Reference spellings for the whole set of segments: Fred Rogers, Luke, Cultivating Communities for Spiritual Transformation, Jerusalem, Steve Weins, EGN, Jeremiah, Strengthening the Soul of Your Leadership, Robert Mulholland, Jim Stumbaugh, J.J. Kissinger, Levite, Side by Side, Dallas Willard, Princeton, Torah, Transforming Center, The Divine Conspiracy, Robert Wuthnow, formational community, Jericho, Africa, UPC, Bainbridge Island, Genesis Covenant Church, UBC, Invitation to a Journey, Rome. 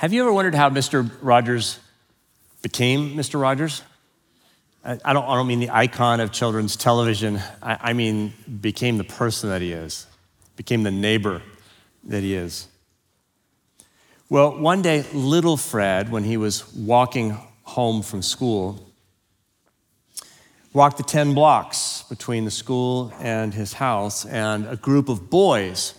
Have you ever wondered how Mr. Rogers became Mr. Rogers? I don't mean the icon of children's television. I mean became the person that he is, became the neighbor that he is. Well, one day, little Fred, when he was walking home from school, walked the 10 blocks between the school and his house, and a group of boys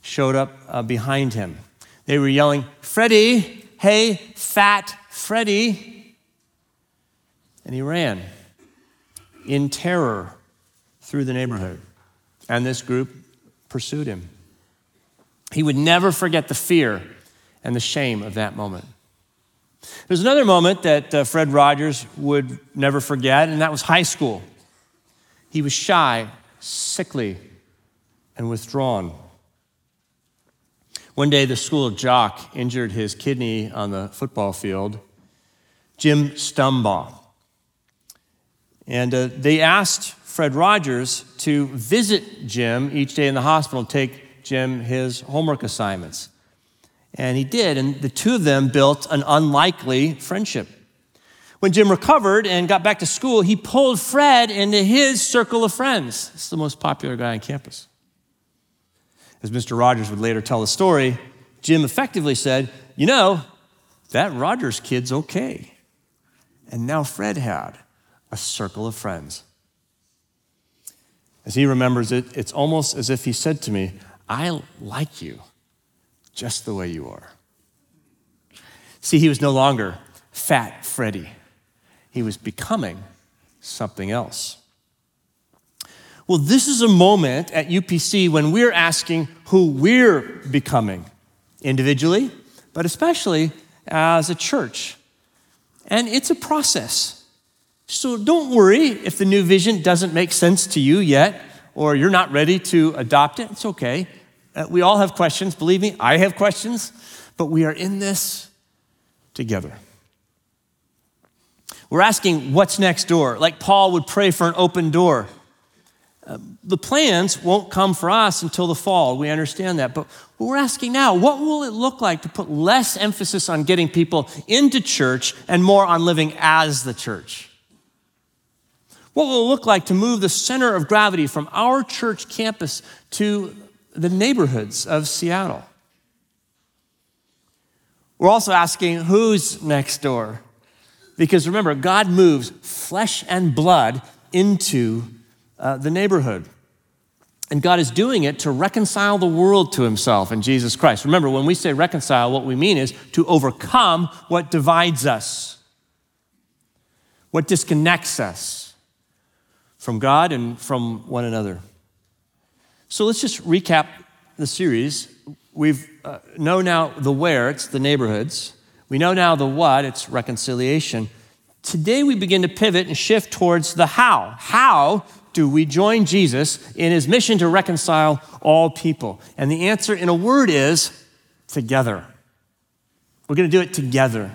showed up behind him. They were yelling, "Freddy, hey, fat Freddy." And he ran in terror through the neighborhood. And this group pursued him. He would never forget the fear and the shame of that moment. There's another moment that Fred Rogers would never forget, and that was high school. He was shy, sickly, and withdrawn. One day, the school jock injured his kidney on the football field, Jim Stumbaugh. And they asked Fred Rogers to visit Jim each day in the hospital and take Jim his homework assignments. And he did, and the two of them built an unlikely friendship. When Jim recovered and got back to school, he pulled Fred into his circle of friends. This is the most popular guy on campus. As Mr. Rogers would later tell the story, Jim effectively said, "You know, that Rogers kid's okay." And now Fred had a circle of friends. As he remembers it, it's almost as if he said to me, "I like you just the way you are." See, he was no longer Fat Freddy. He was becoming something else. Well, this is a moment at UPC when we're asking who we're becoming individually, but especially as a church. And it's a process. So don't worry if the new vision doesn't make sense to you yet, or you're not ready to adopt it. It's okay. We all have questions. Believe me, I have questions, but we are in this together. We're asking what's next door, like Paul would pray for an open door. The plans won't come for us until the fall. We understand that. But we're asking now, what will it look like to put less emphasis on getting people into church and more on living as the church? What will it look like to move the center of gravity from our church campus to the neighborhoods of Seattle? We're also asking who's next door? Because remember, God moves flesh and blood into the neighborhood. And God is doing it to reconcile the world to himself in Jesus Christ. Remember, when we say reconcile, what we mean is to overcome what divides us, what disconnects us from God and from one another. So let's just recap the series. We know now the where, it's the neighborhoods. We know now the what, it's reconciliation. Today we begin to pivot and shift towards the how. How do we join Jesus in his mission to reconcile all people? And the answer in a word is together. We're going to do it together.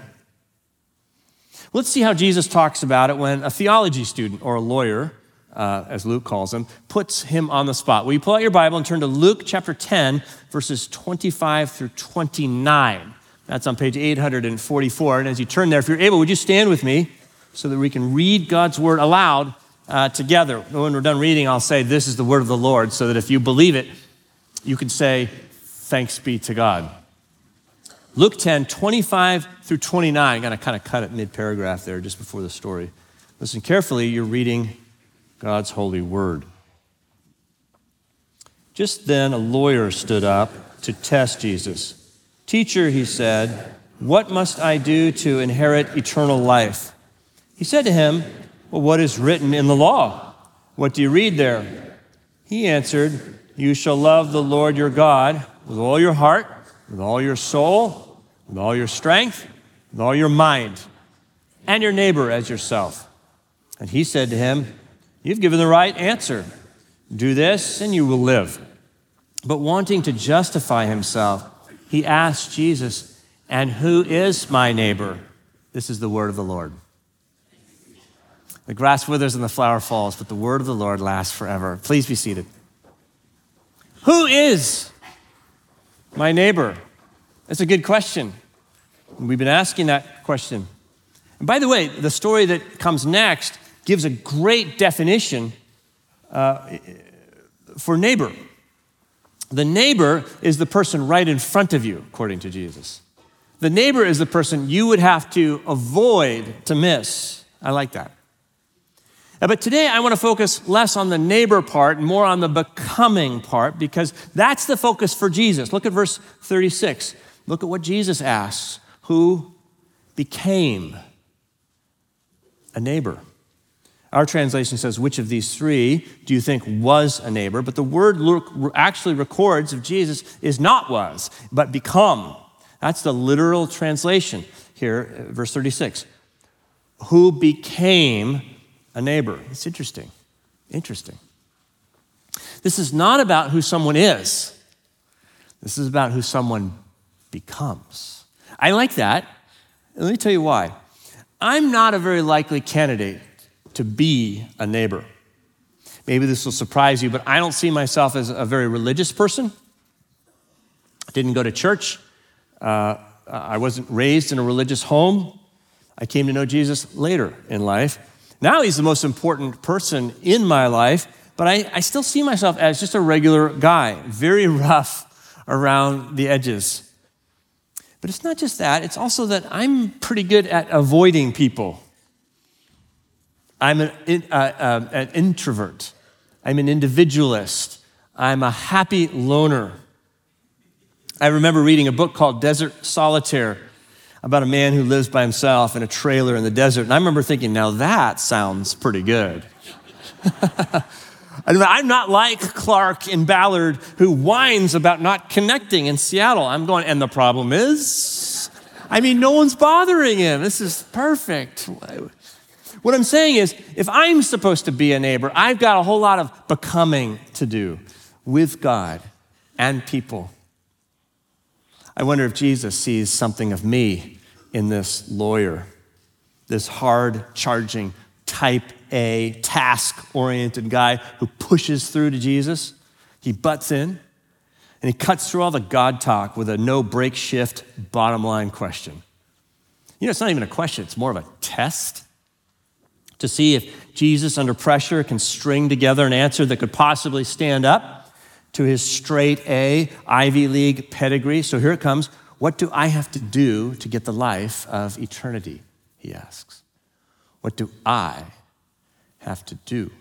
Let's see how Jesus talks about it when a theology student or a lawyer, as Luke calls him, puts him on the spot. Will you pull out your Bible and turn to Luke chapter 10, verses 25 through 29. That's on page 844. And as you turn there, if you're able, would you stand with me so that we can read God's word aloud together. When we're done reading, I'll say, "This is the word of the Lord," so that if you believe it, you can say, "Thanks be to God." Luke 10, 25 through 29. I'm going to kind of cut it mid-paragraph there just before the story. Listen carefully, you're reading God's holy word. "Just then a lawyer stood up to test Jesus. 'Teacher,' he said, 'what must I do to inherit eternal life?' He said to him, 'Well, what is written in the law? What do you read there?' He answered, 'You shall love the Lord your God with all your heart, with all your soul, with all your strength, with all your mind, and your neighbor as yourself.' And he said to him, 'You've given the right answer. Do this and you will live.' But wanting to justify himself, he asked Jesus, 'And who is my neighbor?'" This is the word of the Lord. The grass withers and the flower falls, but the word of the Lord lasts forever. Please be seated. Who is my neighbor? That's a good question. We've been asking that question. And by the way, the story that comes next gives a great definition for neighbor. The neighbor is the person right in front of you, according to Jesus. The neighbor is the person you would have to avoid to miss. I like that. But today I want to focus less on the neighbor part and more on the becoming part, because that's the focus for Jesus. Look at verse 36. Look at what Jesus asks. Who became a neighbor? Our translation says, which of these three do you think was a neighbor? But the word Luke actually records of Jesus is not was, but become. That's the literal translation here, verse 36. Who became a neighbor? It's interesting. Interesting. This is not about who someone is. This is about who someone becomes. I like that. Let me tell you why. I'm not a very likely candidate to be a neighbor. Maybe this will surprise you, but I don't see myself as a very religious person. I didn't go to church. I wasn't raised in a religious home. I came to know Jesus later in life. Now he's the most important person in my life, but I still see myself as just a regular guy, very rough around the edges. But it's not just that, it's also that I'm pretty good at avoiding people. I'm an introvert. I'm an individualist. I'm a happy loner. I remember reading a book called Desert Solitaire about a man who lives by himself in a trailer in the desert. And I remember thinking, now that sounds pretty good. I'm not like Clark in Ballard, who whines about not connecting in Seattle. I'm going, and the problem is, no one's bothering him. This is perfect. What I'm saying is, if I'm supposed to be a neighbor, I've got a whole lot of becoming to do with God and people. I wonder if Jesus sees something of me in this lawyer, this hard-charging, type A, task-oriented guy who pushes through to Jesus. He butts in, and he cuts through all the God talk with a no-break shift, bottom-line question. It's not even a question. It's more of a test to see if Jesus, under pressure, can string together an answer that could possibly stand up to his straight A, Ivy League pedigree. So here it comes. What do I have to do to get the life of eternity, he asks. What do I have to do?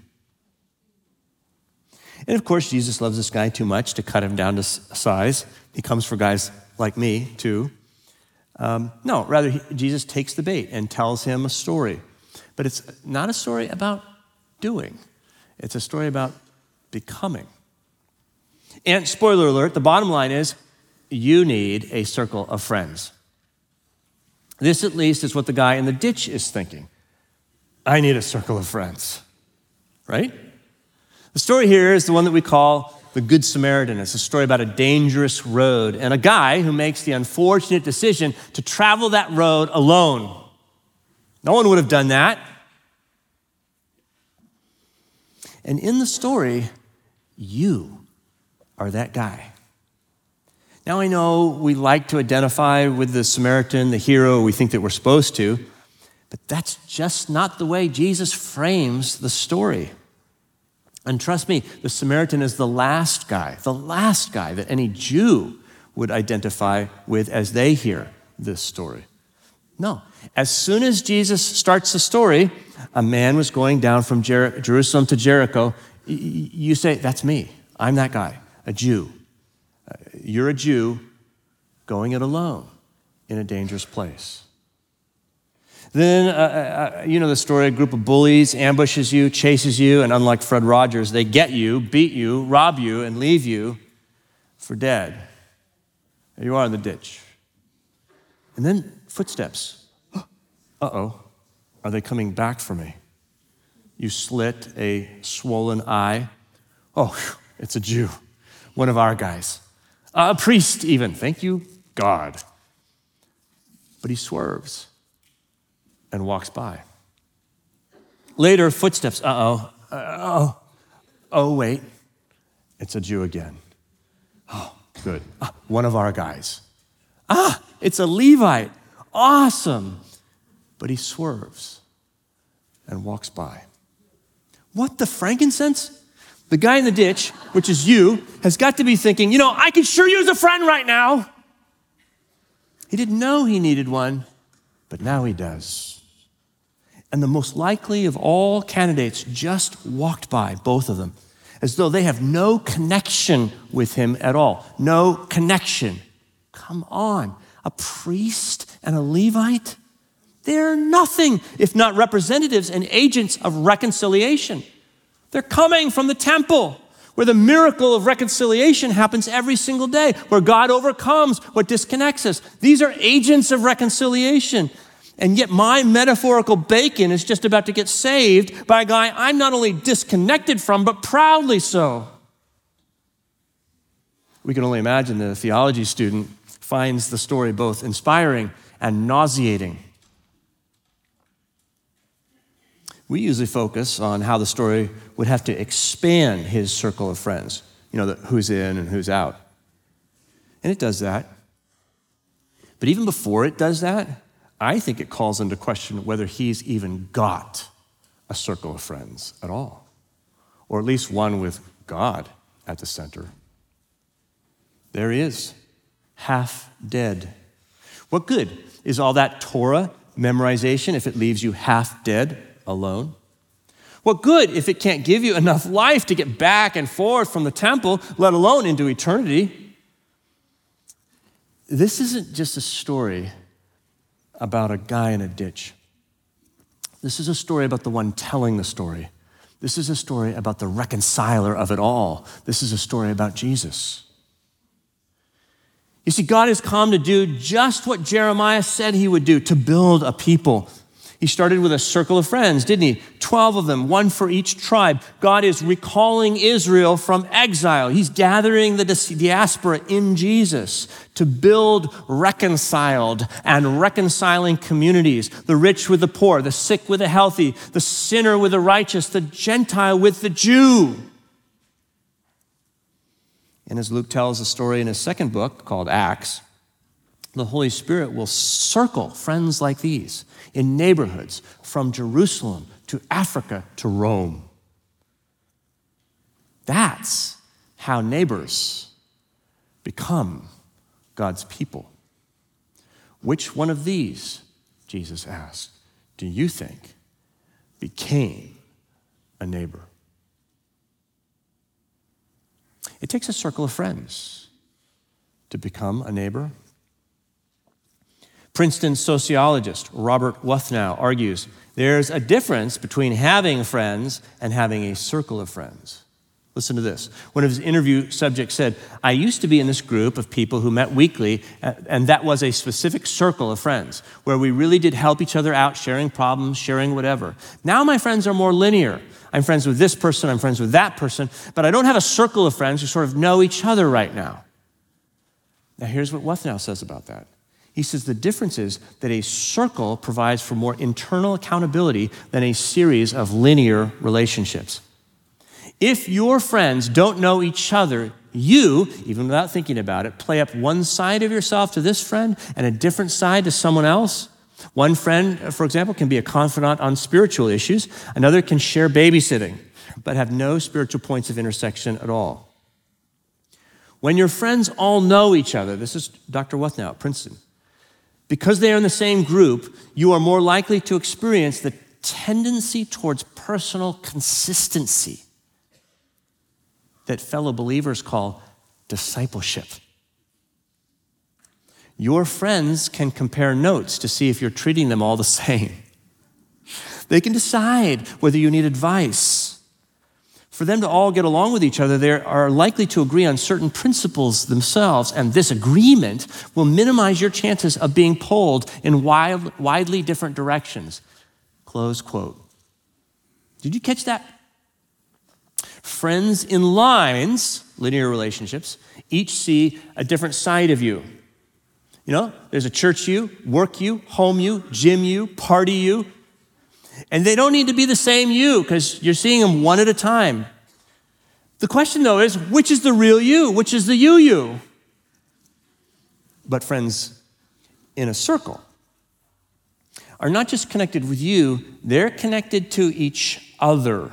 And of course, Jesus loves this guy too much to cut him down to size. He comes for guys like me, too. Jesus takes the bait and tells him a story. But it's not a story about doing. It's a story about becoming. And spoiler alert, the bottom line is you need a circle of friends. This at least is what the guy in the ditch is thinking. I need a circle of friends, right? The story here is the one that we call the Good Samaritan. It's a story about a dangerous road and a guy who makes the unfortunate decision to travel that road alone. No one would have done that. And in the story, you are that guy. Now I know we like to identify with the Samaritan, the hero, we think that we're supposed to, but that's just not the way Jesus frames the story. And trust me, the Samaritan is the last guy that any Jew would identify with as they hear this story. No. As soon as Jesus starts the story, a man was going down from Jerusalem to Jericho. You say, that's me. I'm that guy, a Jew. You're a Jew going it alone in a dangerous place. Then, the story, a group of bullies ambushes you, chases you, and unlike Fred Rogers, they get you, beat you, rob you, and leave you for dead. There you are in the ditch. And then footsteps. Uh-oh, are they coming back for me? You slit a swollen eye. Oh, it's a Jew, one of our guys. A priest even, thank you, God. But he swerves and walks by. Later, footsteps. Oh, wait, it's a Jew again. Oh, good, one of our guys. It's a Levite. awesome. But he swerves and walks by. What the frankincense? The guy in the ditch, which is you, has got to be thinking, you know, I could sure use a friend right now. He didn't know he needed one, but now he does. And the most likely of all candidates just walked by, both of them, as though they have no connection with him at all. No connection. Come on, a priest and a Levite? They're nothing if not representatives and agents of reconciliation. They're coming from the temple, where the miracle of reconciliation happens every single day, where God overcomes what disconnects us. These are agents of reconciliation. And yet my metaphorical bacon is just about to get saved by a guy I'm not only disconnected from, but proudly so. We can only imagine the theology student finds the story both inspiring and nauseating. We usually focus on how the story would have to expand his circle of friends, you know, who's in and who's out. And it does that. But even before it does that, I think it calls into question whether he's even got a circle of friends at all, or at least one with God at the center. There he is, half dead. What good is all that Torah memorization if it leaves you half dead? Alone? What good if it can't give you enough life to get back and forth from the temple, let alone into eternity? This isn't just a story about a guy in a ditch. This is a story about the one telling the story. This is a story about the reconciler of it all. This is a story about Jesus. You see, God has come to do just what Jeremiah said he would do, to build a people. He started with a circle of friends, didn't he? 12 of them, one for each tribe. God is recalling Israel from exile. He's gathering the diaspora in Jesus to build reconciled and reconciling communities, the rich with the poor, the sick with the healthy, the sinner with the righteous, the Gentile with the Jew. And as Luke tells the story in his second book called Acts, the Holy Spirit will circle friends like these in neighborhoods from Jerusalem to Africa to Rome. That's how neighbors become God's people. Which one of these, Jesus asked, do you think became a neighbor? It takes a circle of friends to become a neighbor. Princeton sociologist Robert Wuthnow argues there's a difference between having friends and having a circle of friends. Listen to this. One of his interview subjects said, I used to be in this group of people who met weekly, and that was a specific circle of friends where we really did help each other out, sharing problems, sharing whatever. Now my friends are more linear. I'm friends with this person, I'm friends with that person, but I don't have a circle of friends who sort of know each other right now. Now here's what Wuthnow says about that. He says the difference is that a circle provides for more internal accountability than a series of linear relationships. If your friends don't know each other, you, even without thinking about it, play up one side of yourself to this friend and a different side to someone else. One friend, for example, can be a confidant on spiritual issues. Another can share babysitting, but have no spiritual points of intersection at all. When your friends all know each other, this is Dr. Wuthnow at Princeton, because they are in the same group, you are more likely to experience the tendency towards personal consistency that fellow believers call discipleship. Your friends can compare notes to see if you're treating them all the same. They can decide whether you need advice. For them to all get along with each other, they are likely to agree on certain principles themselves, and this agreement will minimize your chances of being pulled in widely different directions. Close quote. Did you catch that? Friends in lines, linear relationships, each see a different side of you. You know, there's a church you, work you, home you, gym you, party you. And they don't need to be the same you because you're seeing them one at a time. The question, though, is which is the real you? Which is the you? But friends in a circle are not just connected with you, they're connected to each other.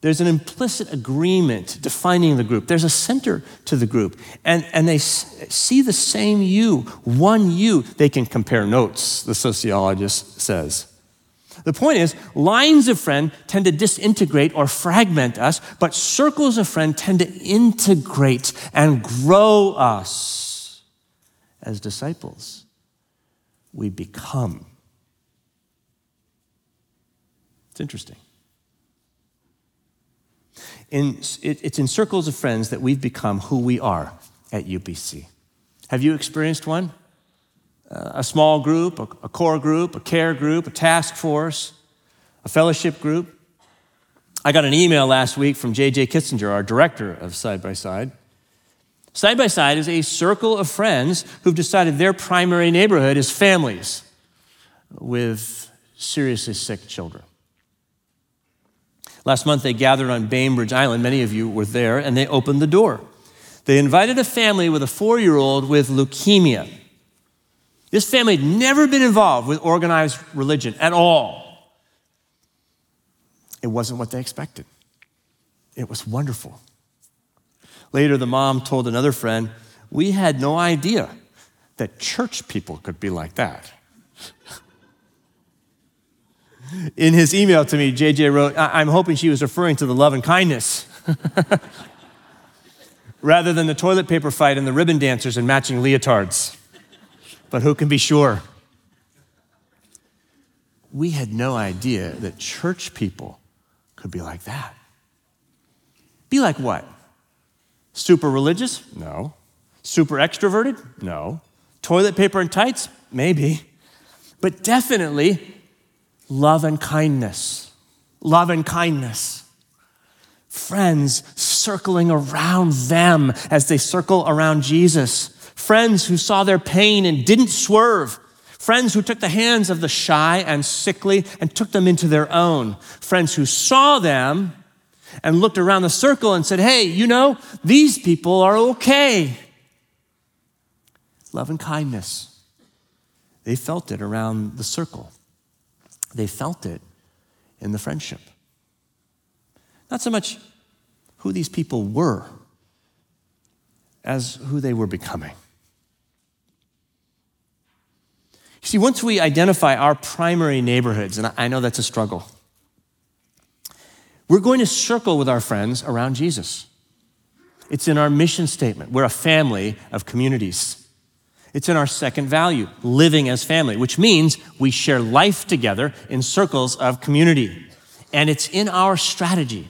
There's an implicit agreement defining the group. There's a center to the group. And they see the same you, one you. They can compare notes, the sociologist says. The point is, lines of friend tend to disintegrate or fragment us, but circles of friend tend to integrate and grow us. As disciples, we become. It's interesting. It's in circles of friends that we've become who we are at UBC. Have you experienced one? A small group, a core group, a care group, a task force, a fellowship group. I got an email last week from J.J. Kissinger, our director of Side by Side. Side by Side is a circle of friends who've decided their primary neighborhood is families with seriously sick children. Last month, they gathered on Bainbridge Island. Many of you were there, and they opened the door. They invited a family with a 4-year-old with leukemia. This family had never been involved with organized religion at all. It wasn't what they expected. It was wonderful. Later, the mom told another friend, "We had no idea that church people could be like that." In his email to me, JJ wrote, I'm hoping she was referring to the love and kindness rather than the toilet paper fight and the ribbon dancers and matching leotards. But who can be sure? We had no idea that church people could be like that. Be like what? Super religious? No. Super extroverted? No. Toilet paper and tights? Maybe. But definitely love and kindness. Love and kindness. Friends circling around them as they circle around Jesus. Friends who saw their pain and didn't swerve. Friends who took the hands of the shy and sickly and took them into their own. Friends who saw them and looked around the circle and said, hey, you know, these people are okay. Love and kindness. They felt it around the circle. They felt it in the friendship. Not so much who these people were as who they were becoming. You see, once we identify our primary neighborhoods, and I know that's a struggle, we're going to circle with our friends around Jesus. It's in our mission statement. We're a family of communities. It's in our second value, living as family, which means we share life together in circles of community. And it's in our strategy.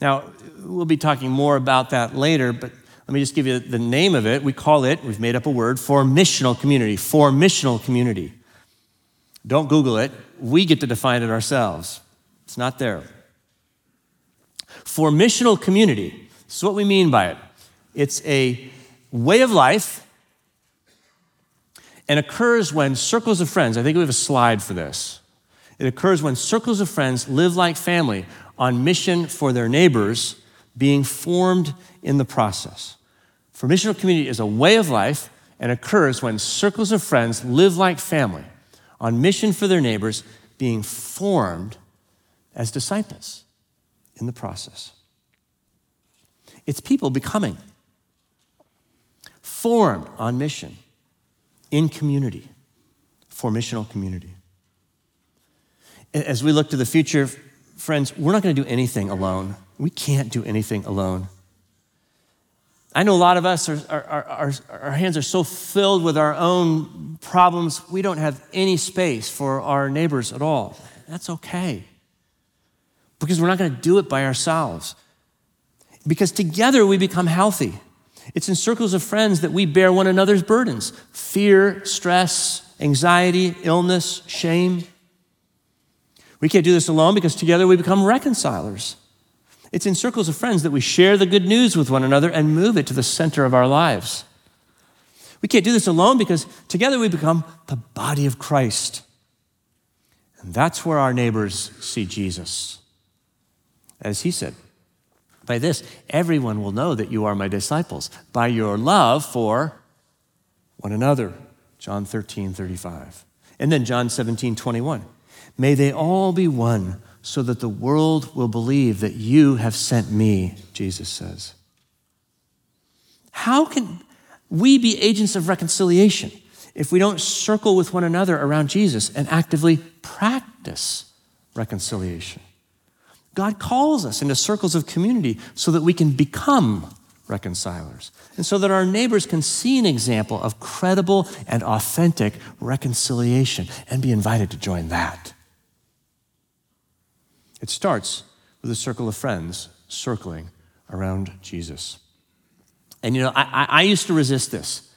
Now, we'll be talking more about that later, but let me just give you the name of it. We call it, we've made up a word, formational community, formational community. Don't Google it. We get to define it ourselves. It's not there. Formational community, this is what we mean by it. It's a way of life and occurs when circles of friends, I think we have a slide for this. It occurs when circles of friends live like family on mission for their neighbors, being formed in the process. Formational community is a way of life and occurs when circles of friends live like family on mission for their neighbors, being formed as disciples in the process. It's people becoming, formed on mission. In community, formational community. As we look to the future, friends, we're not going to do anything alone. We can't do anything alone. I know a lot of us, our hands are so filled with our own problems, we don't have any space for our neighbors at all. That's okay. Because we're not going to do it by ourselves. Because together we become healthy. It's in circles of friends that we bear one another's burdens, fear, stress, anxiety, illness, shame. We can't do this alone because together we become reconcilers. It's in circles of friends that we share the good news with one another and move it to the center of our lives. We can't do this alone because together we become the body of Christ. And that's where our neighbors see Jesus. As he said, by this, everyone will know that you are my disciples, by your love for one another, John 13:35. And then John 17:21. May they all be one so that the world will believe that you have sent me, Jesus says. How can we be agents of reconciliation if we don't circle with one another around Jesus and actively practice reconciliation? God calls us into circles of community so that we can become reconcilers, and so that our neighbors can see an example of credible and authentic reconciliation and be invited to join that. It starts with a circle of friends circling around Jesus. And you know, I used to resist this.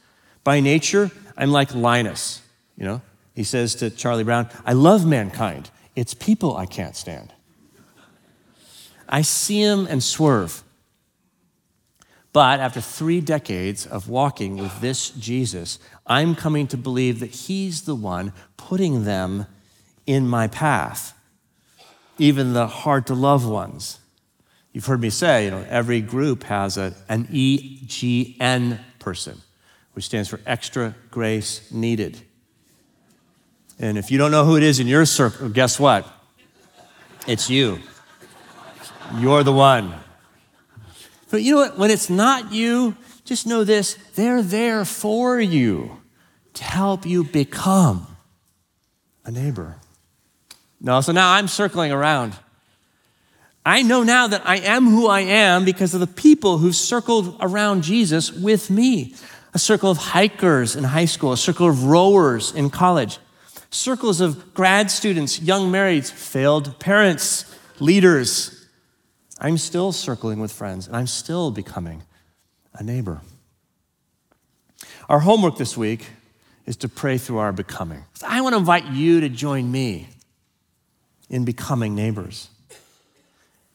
By nature, I'm like Linus, you know? He says to Charlie Brown, I love mankind. It's people I can't stand. I see him and swerve. But after 3 decades of walking with this Jesus, I'm coming to believe that he's the one putting them in my path, even the hard-to-love ones. You've heard me say, you know, every group has an EGN person, which stands for extra grace needed. And if you don't know who it is in your circle, guess what? It's you. You're the one. But you know what? When it's not you, just know this. They're there for you to help you become a neighbor. No, so now I'm circling around. I know now that I am who I am because of the people who've circled around Jesus with me. A circle of hikers in high school, a circle of rowers in college, circles of grad students, young marrieds, failed parents, leaders. I'm still circling with friends, and I'm still becoming a neighbor. Our homework this week is to pray through our becoming. So I want to invite you to join me in becoming neighbors.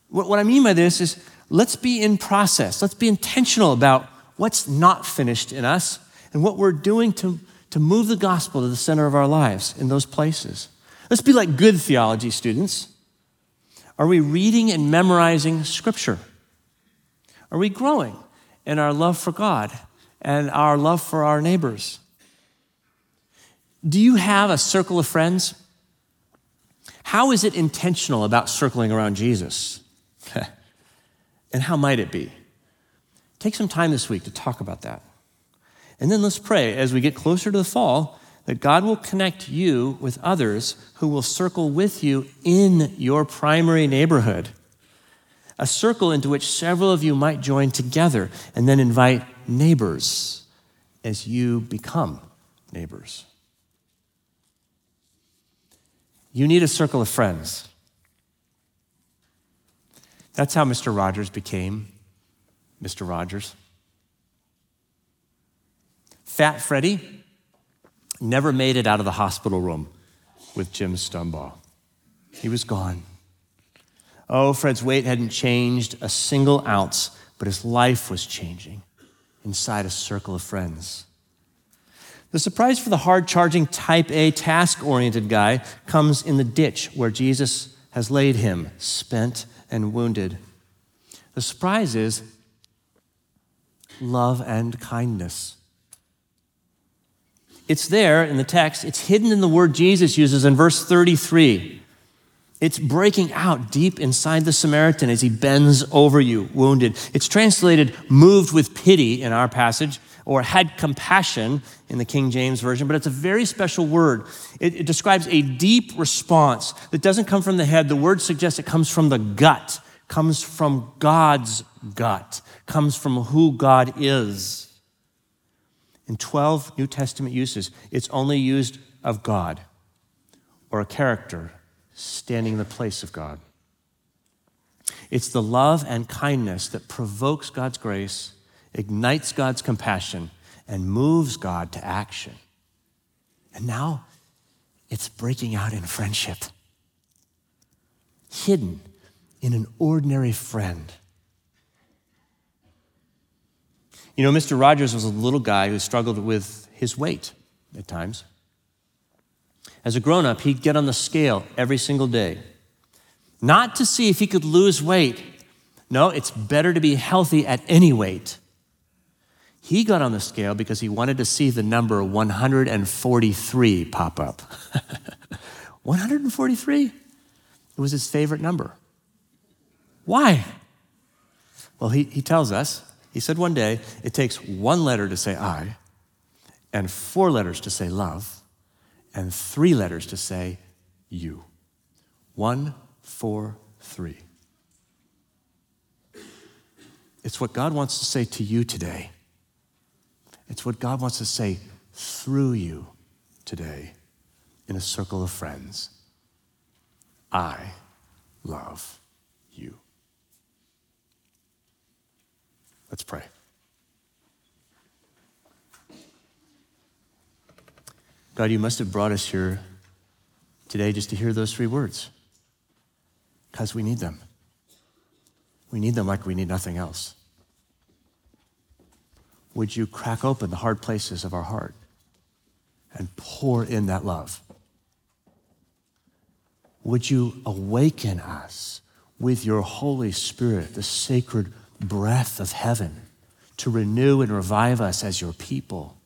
What I mean by this is, let's be in process. Let's be intentional about what's not finished in us and what we're doing to move the gospel to the center of our lives in those places. Let's be like good theology students. Are we reading and memorizing scripture? Are we growing in our love for God and our love for our neighbors? Do you have a circle of friends? How is it intentional about circling around Jesus? And how might it be? Take some time this week to talk about that. And then let's pray as we get closer to the fall that God will connect you with others who will circle with you in your primary neighborhood, a circle into which several of you might join together and then invite neighbors as you become neighbors. You need a circle of friends. That's how Mr. Rogers became Mr. Rogers. Fat Freddy never made it out of the hospital room with Jim Stumbaugh. He was gone. Oh, Fred's weight hadn't changed a single ounce, but his life was changing inside a circle of friends. The surprise for the hard-charging, type A, task-oriented guy comes in the ditch where Jesus has laid him, spent and wounded. The surprise is love and kindness. It's there in the text. It's hidden in the word Jesus uses in verse 33. It's breaking out deep inside the Samaritan as he bends over you, wounded. It's translated moved with pity in our passage, or had compassion in the King James Version, but it's a very special word. It describes a deep response that doesn't come from the head. The word suggests it comes from the gut, comes from God's gut, comes from who God is. In 12 New Testament uses, it's only used of God or a character standing in the place of God. It's the love and kindness that provokes God's grace, ignites God's compassion, and moves God to action. And now it's breaking out in friendship, hidden in an ordinary friend. You know, Mr. Rogers was a little guy who struggled with his weight at times. As a grown-up, he'd get on the scale every single day, not to see if he could lose weight. No, it's better to be healthy at any weight. He got on the scale because he wanted to see the number 143 pop up. 143? It was his favorite number. Why? Well, he tells us, he said one day, it takes one letter to say I, and four letters to say love, and three letters to say you. 1, 4, 3. It's what God wants to say to you today. It's what God wants to say through you today in a circle of friends. I love you. Let's pray. God, you must have brought us here today just to hear those three words, because we need them. We need them like we need nothing else. Would you crack open the hard places of our heart and pour in that love? Would you awaken us with your Holy Spirit, the sacred breath of heaven, to renew and revive us as your people,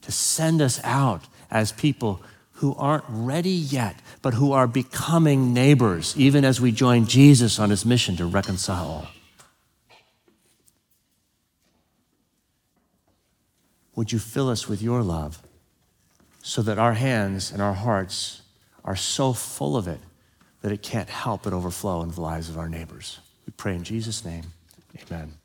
to send us out as people who aren't ready yet, but who are becoming neighbors, even as we join Jesus on his mission to reconcile all. Would you fill us with your love so that our hands and our hearts are so full of it that it can't help but overflow in the lives of our neighbors? We pray in Jesus' name, amen.